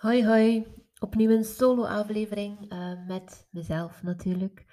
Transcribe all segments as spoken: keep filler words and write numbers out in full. Hoi hoi, opnieuw een solo aflevering uh, met mezelf natuurlijk.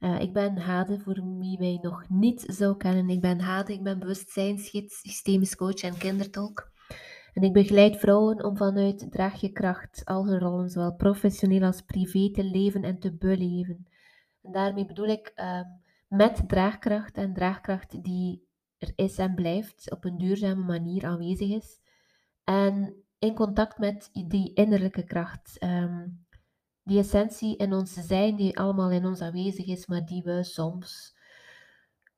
Uh, ik ben Hade, voor wie mij nog niet zou kennen. Ik ben Hade, ik ben bewustzijnsgids, systemisch coach en kindertolk. En ik begeleid vrouwen om vanuit draagjekracht al hun rollen, zowel professioneel als privé, te leven en te beleven. En daarmee bedoel ik uh, met draagkracht en draagkracht die er is en blijft, op een duurzame manier aanwezig is. En in contact met die innerlijke kracht, um, die essentie in ons zijn, die allemaal in ons aanwezig is, maar die we soms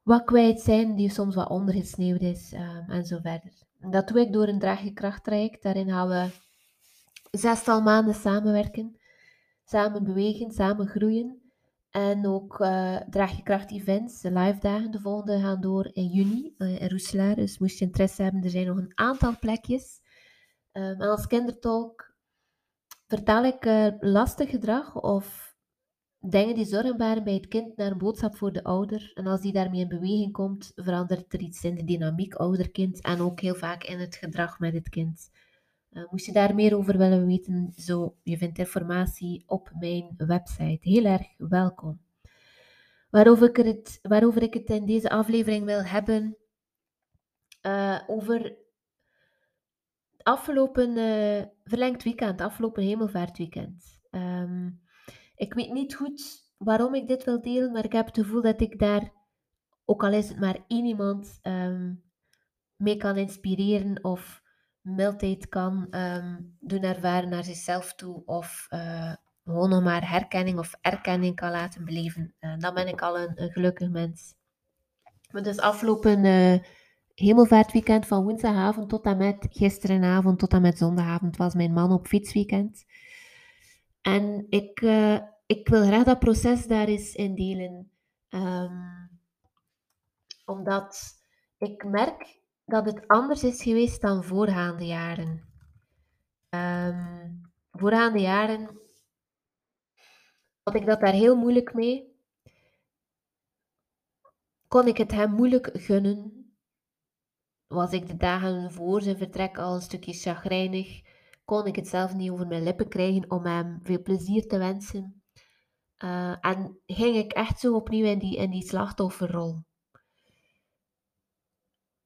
wat kwijt zijn, die soms wat ondergesneeuwd is, um, en zo verder. Dat doe ik door een draagjekrachttraject. Daarin gaan we zestal maanden samenwerken, samen bewegen, samen groeien. En ook uh, draagjekracht-events, live dagen. De volgende gaan door in juni uh, in Roeselaar, dus moest je interesse hebben, er zijn nog een aantal plekjes. Um, en als kindertolk vertaal ik uh, lastig gedrag of dingen die zorgen baren bij het kind naar een boodschap voor de ouder. En als die daarmee in beweging komt, verandert er iets in de dynamiek ouder-kind en ook heel vaak in het gedrag met het kind. Uh, moest je daar meer over willen weten, zo, je vindt informatie op mijn website. Heel erg welkom. Waarover ik het, waarover ik het in deze aflevering wil hebben, uh, over... Afgelopen uh, verlengd weekend, afgelopen hemelvaartweekend. Um, ik weet niet goed waarom ik dit wil delen, maar ik heb het gevoel dat ik daar, ook al is het maar één iemand, um, mee kan inspireren of mildheid kan um, doen ervaren naar zichzelf toe of uh, gewoon nog maar herkenning of erkenning kan laten beleven. Uh, dan ben ik al een, een gelukkig mens. Maar dus afgelopen... Uh, Hemelvaartweekend van woensdagavond tot en met gisterenavond tot en met zondagavond was mijn man op fietsweekend. En ik, uh, ik wil graag dat proces daar eens in delen. Um, omdat ik merk dat het anders is geweest dan voorgaande jaren. Um, voorgaande jaren had ik dat daar heel moeilijk mee. Kon ik het hem moeilijk gunnen. Was ik de dagen voor zijn vertrek al een stukje chagrijnig, kon ik het zelf niet over mijn lippen krijgen om hem veel plezier te wensen. Uh, en ging ik echt zo opnieuw in die, in die slachtofferrol.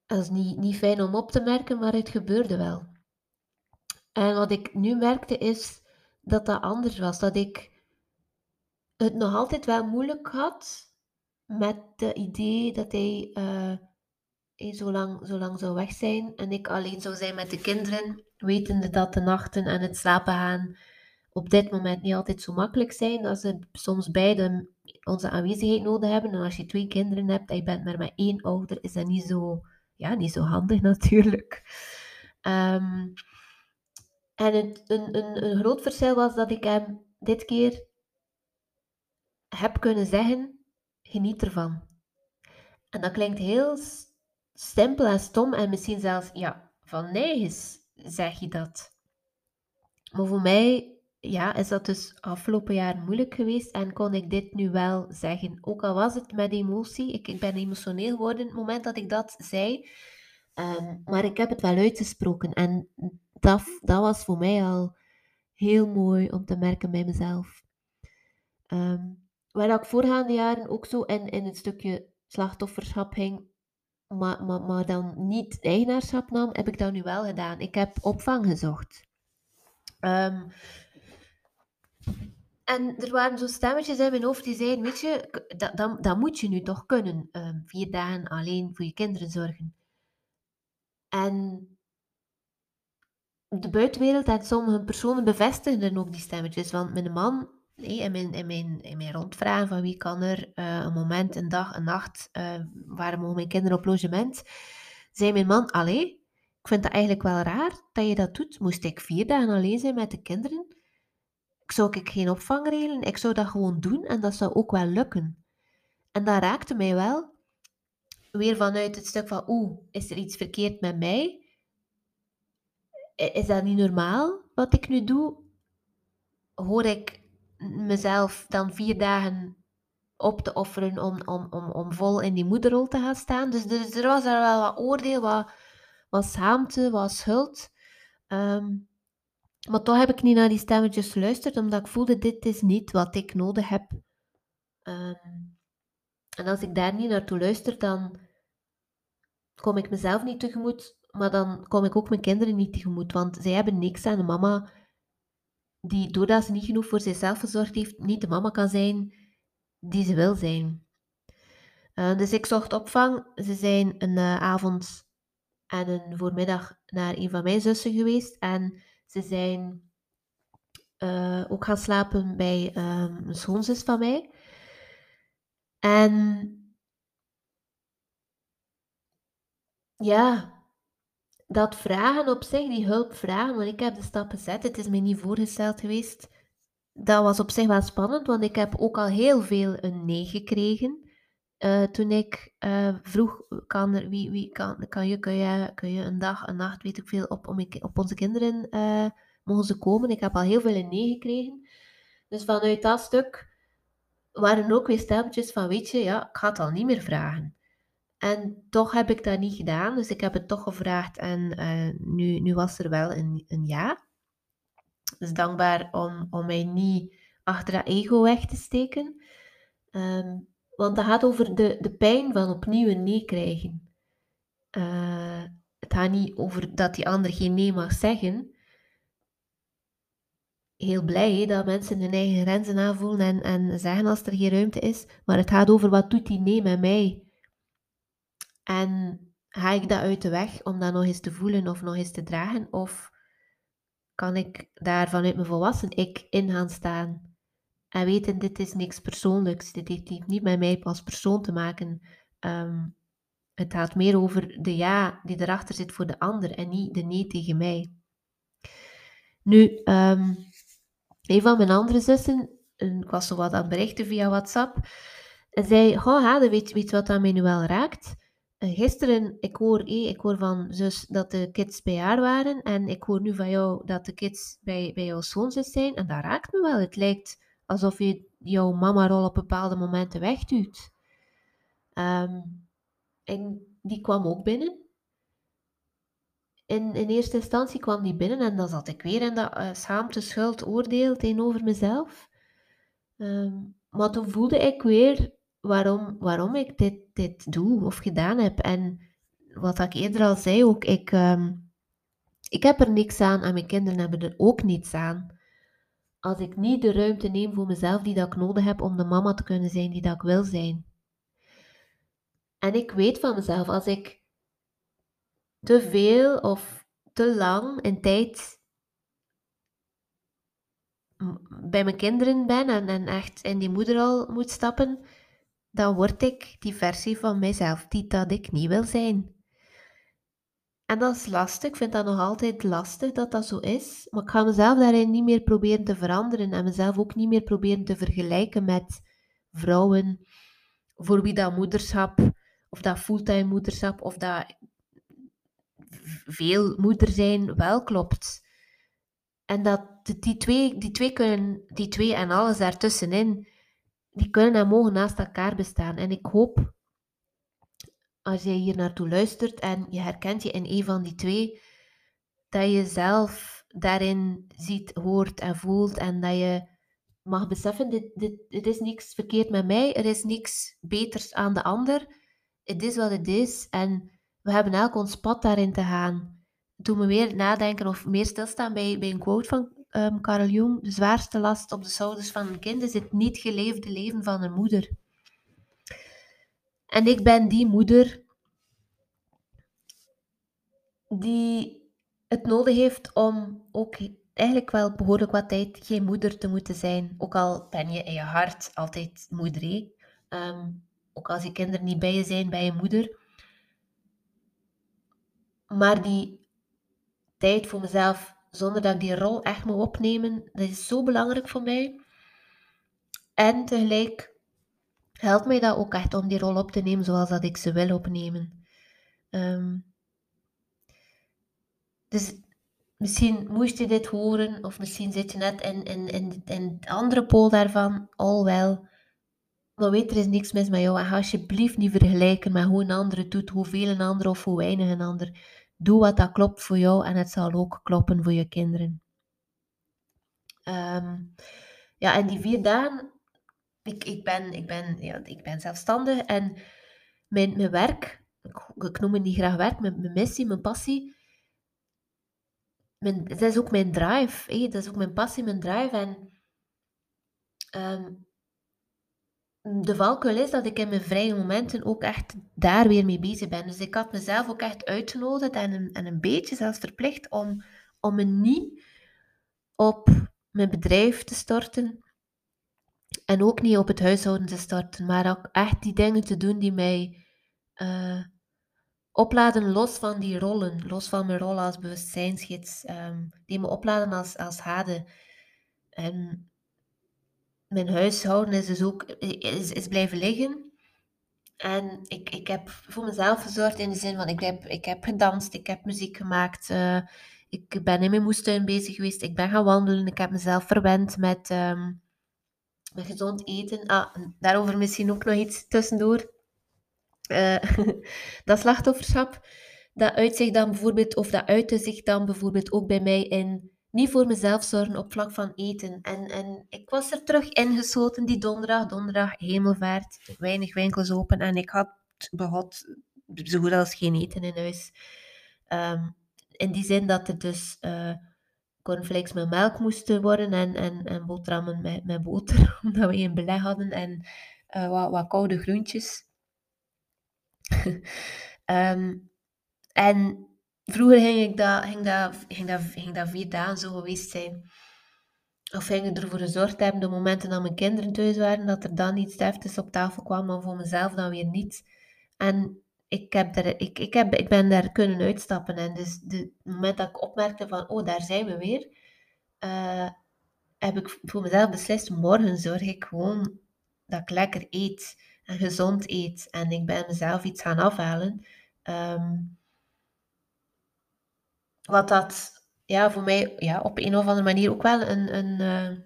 Dat is niet, niet fijn om op te merken, maar het gebeurde wel. En wat ik nu merkte is dat dat anders was. Dat ik het nog altijd wel moeilijk had met het idee dat hij... Uh, Zo lang, zo lang zou weg zijn en ik alleen zou zijn met de kinderen, wetende dat de nachten en het slapen gaan op dit moment niet altijd zo makkelijk zijn, dat ze soms beide onze aanwezigheid nodig hebben. En als je twee kinderen hebt en je bent maar met één ouder, is dat niet zo, ja, niet zo handig natuurlijk. Um, en het, een, een, een groot verschil was dat ik hem dit keer heb kunnen zeggen, geniet ervan. En dat klinkt heel... simpel en stom en misschien zelfs, ja, van nergens zeg je dat. Maar voor mij, ja, is dat dus afgelopen jaar moeilijk geweest en kon ik dit nu wel zeggen. Ook al was het met emotie, ik, ik ben emotioneel geworden op het moment dat ik dat zei. Um, maar ik heb het wel uitgesproken en dat, dat was voor mij al heel mooi om te merken bij mezelf. Um, waar ik voorgaande jaren ook zo in, in het stukje slachtofferschap ging, Maar, maar, maar dan niet eigenaarschap nam, heb ik dat nu wel gedaan. Ik heb opvang gezocht. Um, en er waren zo stemmetjes in mijn hoofd die zeiden, weet je, dat, dat, dat moet je nu toch kunnen. Um, vier dagen alleen voor je kinderen zorgen. En de buitenwereld en sommige personen bevestigen dan ook die stemmetjes. Want mijn man... Nee, in, mijn, in, mijn, in mijn rondvragen van wie kan er uh, een moment, een dag, een nacht, uh, waar mogen mijn kinderen op logement, zei mijn man, allee, ik vind dat eigenlijk wel raar dat je dat doet. Moest ik vier dagen alleen zijn met de kinderen? Zou ik geen opvang regelen? Ik zou dat gewoon doen en dat zou ook wel lukken. En dat raakte mij wel weer vanuit het stuk van, oeh, is er iets verkeerd met mij? Is dat niet normaal wat ik nu doe? Hoor ik mezelf dan vier dagen op te offeren om, om, om, om vol in die moederrol te gaan staan. Dus, dus er was er wel wat oordeel, wat, wat schaamte, wat schuld. Um, Maar toch heb ik niet naar die stemmetjes geluisterd, omdat ik voelde, dit is niet wat ik nodig heb. Um, en als ik daar niet naartoe luister, dan kom ik mezelf niet tegemoet, maar dan kom ik ook mijn kinderen niet tegemoet, want zij hebben niks aan de mama die, doordat ze niet genoeg voor zichzelf verzorgd heeft, niet de mama kan zijn die ze wil zijn. Uh, dus ik zocht opvang. Ze zijn een uh, avond en een voormiddag naar een van mijn zussen geweest. En ze zijn uh, ook gaan slapen bij uh, een schoonzus van mij. En ja, dat vragen op zich, die hulp vragen, want ik heb de stappen gezet, het is mij niet voorgesteld geweest. Dat was op zich wel spannend, want ik heb ook al heel veel een nee gekregen. Uh, toen ik uh, vroeg, kan, er, wie, wie, kan, kan, je, kun je, kun je een dag, een nacht, weet ik veel, op, om ik, op onze kinderen uh, mogen ze komen. Ik heb al heel veel een nee gekregen. Dus vanuit dat stuk waren ook weer stemmetjes van, weet je, ja, ik ga het al niet meer vragen. En toch heb ik dat niet gedaan, dus ik heb het toch gevraagd en uh, nu, nu was er wel een, een ja. Dus dankbaar om, om mij niet achter dat ego weg te steken. Um, want dat gaat over de, de pijn van opnieuw een nee krijgen. Uh, het gaat niet over dat die ander geen nee mag zeggen. Heel blij he, dat mensen hun eigen grenzen aanvoelen en, en zeggen als er geen ruimte is. Maar het gaat over, wat doet die nee met mij? En ga ik dat uit de weg om dat nog eens te voelen of nog eens te dragen? Of kan ik daar vanuit mijn volwassen ik in gaan staan? En weten, dit is niks persoonlijks. Dit heeft niet met mij als persoon te maken. Um, het gaat meer over de ja die erachter zit voor de ander en niet de nee tegen mij. Nu, um, een van mijn andere zussen, ik was zo wat aan het berichten via WhatsApp, en zei, goh Hade, weet je wat aan mij nu wel raakt? Gisteren, ik hoor, ik hoor van zus dat de kids bij haar waren en ik hoor nu van jou dat de kids bij, bij jouw schoonzus zijn en dat raakt me wel. Het lijkt alsof je jouw mama-rol op bepaalde momenten wegduwt. Um, en die kwam ook binnen. In, in eerste instantie kwam die binnen en dan zat ik weer in dat uh, schaamte, schuld, oordeel tegenover mezelf. Um, maar toen voelde ik weer... Waarom, waarom ik dit, dit doe of gedaan heb. En wat ik eerder al zei ook, ik, um, ik heb er niks aan en mijn kinderen hebben er ook niets aan. Als ik niet de ruimte neem voor mezelf die dat ik nodig heb om de mama te kunnen zijn die dat ik wil zijn. En ik weet van mezelf, als ik te veel of te lang in tijd bij mijn kinderen ben en, en echt in die moederrol moet stappen... dan word ik die versie van mijzelf die dat ik niet wil zijn. En dat is lastig, ik vind dat nog altijd lastig dat dat zo is, maar ik ga mezelf daarin niet meer proberen te veranderen en mezelf ook niet meer proberen te vergelijken met vrouwen voor wie dat moederschap, of dat fulltime moederschap, of dat veel moeder zijn wel klopt. En dat die twee, die twee kunnen, die twee en alles daartussenin, die kunnen en mogen naast elkaar bestaan. En ik hoop, als jij hier naartoe luistert en je herkent je in een van die twee, dat je zelf daarin ziet, hoort en voelt en dat je mag beseffen, dit, dit, dit is niks verkeerd met mij, er is niks beters aan de ander. Het is wat het is en we hebben elk ons pad daarin te gaan. Doe me meer nadenken of meer stilstaan bij, bij een quote van Um, Carl Jung, de zwaarste last op de schouders van een kind is het niet geleefde leven van een moeder. En ik ben die moeder die het nodig heeft om ook eigenlijk wel behoorlijk wat tijd geen moeder te moeten zijn. Ook al ben je in je hart altijd moeder. Um, ook als je kinderen niet bij je zijn, bij je moeder. Maar die tijd voor mezelf... zonder dat ik die rol echt moet opnemen. Dat is zo belangrijk voor mij. En tegelijk helpt mij dat ook echt om die rol op te nemen zoals dat ik ze wil opnemen. Um, dus misschien moest je dit horen, of misschien zit je net in, in, in, in het andere pool daarvan. Al wel. Maar weet, er is niks mis met jou. En ga alsjeblieft niet vergelijken met hoe een ander het doet, hoeveel een ander of hoe weinig een ander. Doe wat dat klopt voor jou en het zal ook kloppen voor je kinderen. Um, ja, en die vier dagen... Ik, ik, ben, ik, ben, ja, ik ben zelfstandig en mijn, mijn werk... Ik, ik noem het niet graag werk, mijn, mijn missie, mijn passie... Mijn, dat is ook mijn drive. Hé, dat is ook mijn passie, mijn drive. En um, de valkuil is dat ik in mijn vrije momenten ook echt daar weer mee bezig ben. Dus ik had mezelf ook echt uitgenodigd en, en een beetje zelfs verplicht om, om me niet op mijn bedrijf te storten. En ook niet op het huishouden te storten. Maar ook echt die dingen te doen die mij... Uh, Opladen los van die rollen, los van mijn rol als bewustzijnsgids, um, die me opladen als, als Hade. En mijn huishouden is dus ook is, is blijven liggen. En ik, ik heb voor mezelf gezorgd in de zin van ik heb, ik heb gedanst, ik heb muziek gemaakt, uh, ik ben in mijn moestuin bezig geweest, ik ben gaan wandelen, ik heb mezelf verwend met, um, met gezond eten. Ah, daarover misschien ook nog iets tussendoor. Uh, dat slachtofferschap, dat uit zich dan bijvoorbeeld, of dat uitte zich dan bijvoorbeeld ook bij mij in niet voor mezelf zorgen op vlak van eten. En, en ik was er terug ingesloten die donderdag, donderdag hemelvaart, weinig winkels open en ik had behot zo goed als geen eten in huis. Um, in die zin dat er dus uh, cornflakes met melk moesten worden en, en, en boterhammen met, met boter, omdat we geen beleg hadden en uh, wat, wat koude groentjes. um, en vroeger ging, ik dat, ging, dat, ging, dat, ging dat vier dagen zo geweest zijn. Of ging ik ervoor gezorgd hebben, de momenten dat mijn kinderen thuis waren, dat er dan iets heftigs op tafel kwam, maar voor mezelf dan weer niet. En ik, heb daar, ik, ik, heb, ik ben daar kunnen uitstappen. En dus de, het moment dat ik opmerkte van, oh, daar zijn we weer, uh, heb ik voor mezelf beslist, morgen zorg ik gewoon dat ik lekker eet. En gezond eet. En ik ben mezelf iets gaan afhalen. Um, wat dat ja, voor mij ja, op een of andere manier ook wel een, een, uh,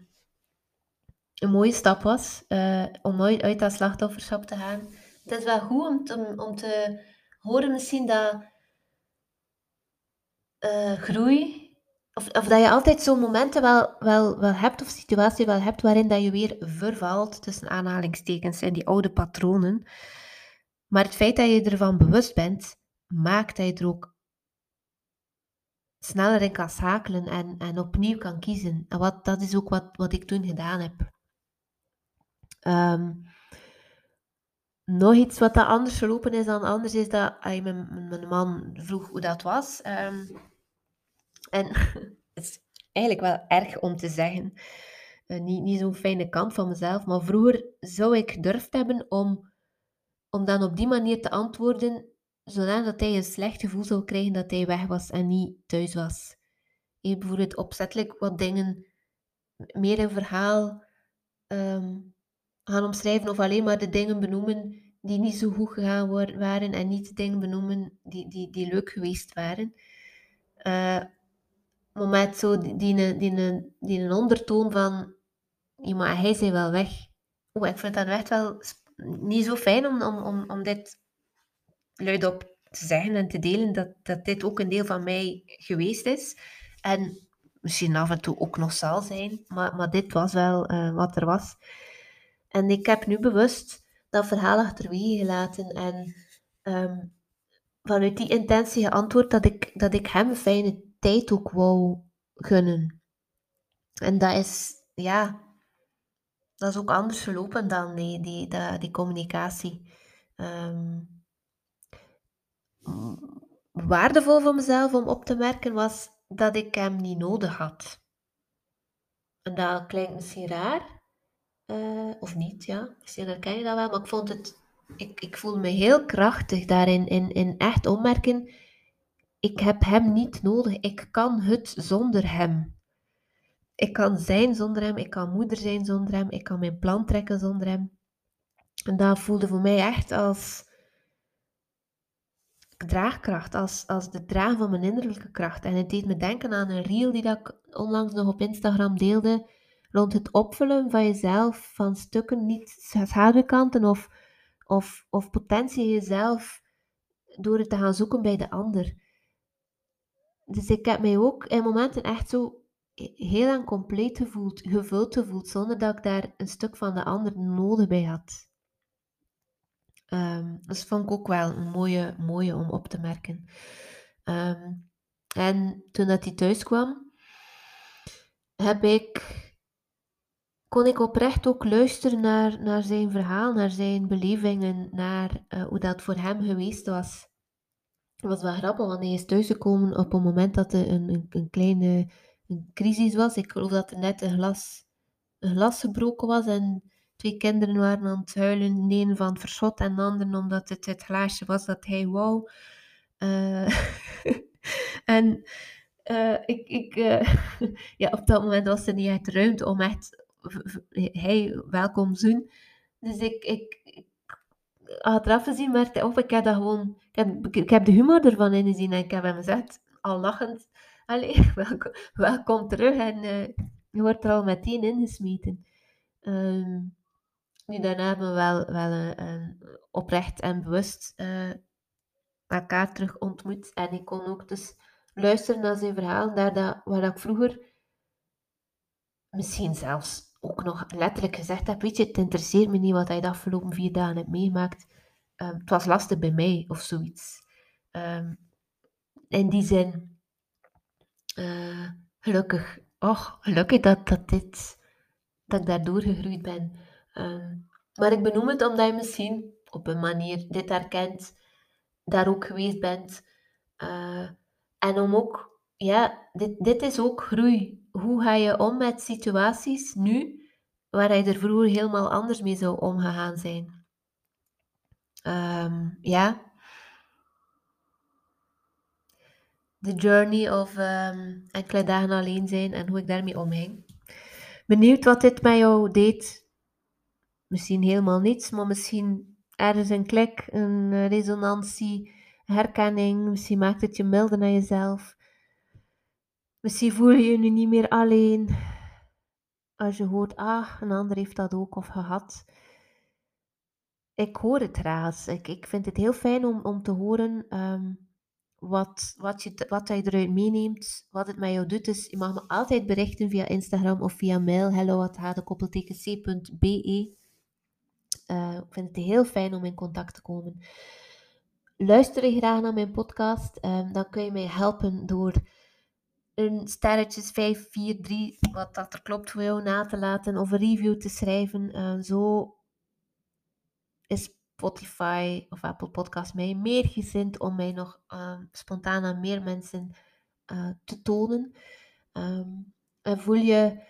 een mooie stap was. Uh, om nooit uit dat slachtofferschap te gaan. Het is wel goed om te, om te horen misschien dat uh, groei... Of, of dat je altijd zo'n momenten wel, wel, wel hebt, of situatie wel hebt, waarin dat je weer vervalt, tussen aanhalingstekens, in die oude patronen. Maar het feit dat je ervan bewust bent, maakt dat je er ook sneller in kan schakelen en, en opnieuw kan kiezen. En wat, dat is ook wat, wat ik toen gedaan heb. Um, nog iets wat dat anders verlopen is dan anders, is dat ay, mijn, mijn man vroeg hoe dat was... Um, En het is eigenlijk wel erg om te zeggen. Uh, niet, niet zo'n fijne kant van mezelf. Maar vroeger zou ik gedurfd hebben om, om dan op die manier te antwoorden. Zodat hij een slecht gevoel zou krijgen dat hij weg was en niet thuis was. He, bijvoorbeeld opzettelijk wat dingen meer in verhaal um, gaan omschrijven. Of alleen maar de dingen benoemen die niet zo goed gegaan worden, waren. En niet de dingen benoemen die, die, die leuk geweest waren. Uh, Maar met zo die, die, die, die een ondertoon van... Ja, maar hij zei wel weg. Oeh, ik vind dat echt wel niet zo fijn om, om, om dit luidop te zeggen en te delen. Dat, dat dit ook een deel van mij geweest is. En misschien af en toe ook nog zal zijn. Maar, maar dit was wel uh, wat er was. En ik heb nu bewust dat verhaal achterwege gelaten. En um, vanuit die intentie geantwoord dat ik, dat ik hem fijne tijd ook wou gunnen. En dat is, ja, dat is ook anders verlopen dan die, die, die, die communicatie. Um, waardevol voor mezelf om op te merken was dat ik hem niet nodig had. En dat klinkt misschien raar, uh, of niet, ja, misschien herken je dat wel, maar ik vond het, ik, ik voelde me heel krachtig daarin, in, in echt opmerken. Ik heb hem niet nodig. Ik kan het zonder hem. Ik kan zijn zonder hem. Ik kan moeder zijn zonder hem. Ik kan mijn plan trekken zonder hem. En dat voelde voor mij echt als draagkracht. Als, als de draag van mijn innerlijke kracht. En het deed me denken aan een reel die dat ik onlangs nog op Instagram deelde. Rond het opvullen van jezelf. Van stukken, niet schaduwkanten of, of, of potentie jezelf. Door het te gaan zoeken bij de ander. Dus ik heb mij ook in momenten echt zo heel en compleet gevoeld, gevuld gevoeld, zonder dat ik daar een stuk van de ander nodig bij had. Um, dus vond ik ook wel een mooie, mooie om op te merken. Um, en toen dat hij thuis kwam, heb ik, kon ik oprecht ook luisteren naar, naar zijn verhaal, naar zijn belevingen, naar uh, hoe dat voor hem geweest was. Het was wel grappig, want hij is thuisgekomen op een moment dat er een, een, een kleine een crisis was. Ik geloof dat er net een glas, een glas gebroken was en twee kinderen waren aan het huilen. De een van het verschot en de ander omdat het het glaasje was dat hij wou. Uh, en uh, ik, ik, uh, ja, op dat moment was er niet echt ruimte om echt hij welkom zoen. Dus ik, ik, ik had eraf gezien, maar of ik heb dat gewoon, ik heb, ik heb de humor ervan ingezien en ik heb hem gezegd, al lachend, allee, welkom, welkom terug en uh, je wordt er al meteen ingesmeten. Um, nu daarna hebben we wel, wel een, een oprecht en bewust uh, elkaar terug ontmoet en ik kon ook dus luisteren naar zijn verhaal, daar dat, waar dat ik vroeger misschien zelfs ook nog letterlijk gezegd heb, weet je, het interesseert me niet wat hij de afgelopen vier dagen heeft meegemaakt. Um, het was lastig bij mij, of zoiets. Um, in die zin, uh, gelukkig, och, gelukkig dat, dat dit, dat ik daardoor gegroeid ben. Um, maar ik benoem het omdat je misschien op een manier dit herkent, daar ook geweest bent. Uh, en om ook, ja, dit, dit is ook groei. Hoe ga je om met situaties nu, waar je er vroeger helemaal anders mee zou omgegaan zijn? Um, ja. The journey of um, enkele dagen alleen zijn en hoe ik daarmee omhing. Benieuwd wat dit met jou deed? Misschien helemaal niets, maar misschien ergens een klik, een resonantie, herkenning. Misschien maakt het je milder naar jezelf. Misschien voel je je nu niet meer alleen. Als je hoort, ah, een ander heeft dat ook of gehad. Ik hoor het raas. Ik, ik vind het heel fijn om, om te horen um, wat, wat, je, wat je eruit meeneemt, wat het met jou doet. Dus je mag me altijd berichten via Instagram of via mail. hello at hade koppelteken c punt b e uh, Ik vind het heel fijn om in contact te komen. Luister je graag naar mijn podcast. Um, dan kun je mij helpen door een sterretjes vijf, vier, drie, wat dat er klopt voor jou na te laten of een review te schrijven. Uh, zo is Spotify of Apple Podcast mij meer gezind om mij nog uh, spontaan aan meer mensen uh, te tonen. Um, en voel je,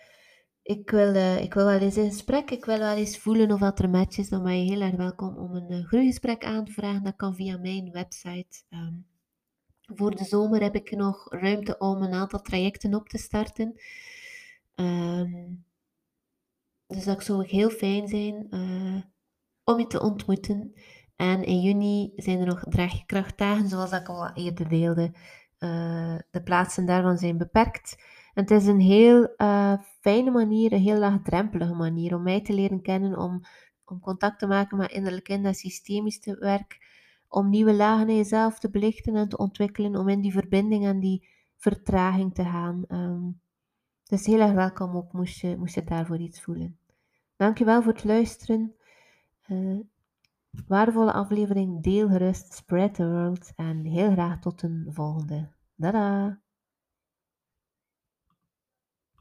ik wil, uh, ik wil wel eens in gesprek, ik wil wel eens voelen of dat er match is, dan ben je heel erg welkom om een uh, groeigesprek aan te vragen. Dat kan via mijn website. Um, Voor de zomer heb ik nog ruimte om een aantal trajecten op te starten. Um, dus dat zou ook heel fijn zijn uh, om je te ontmoeten. En in juni zijn er nog DRAAGjeKRACHT-dagen, zoals ik al eerder deelde. Uh, de plaatsen daarvan zijn beperkt. En het is een heel uh, fijne manier, een heel laagdrempelige manier om mij te leren kennen, om, om contact te maken met innerlijk en dat systemisch te werk. Om nieuwe lagen in jezelf te belichten en te ontwikkelen, om in die verbinding en die vertraging te gaan. Um, dus heel erg welkom ook, moest je, moest je daarvoor iets voelen. Dankjewel voor het luisteren. Uh, waardevolle aflevering, deel gerust, spread the world. En heel graag tot een volgende. Tada!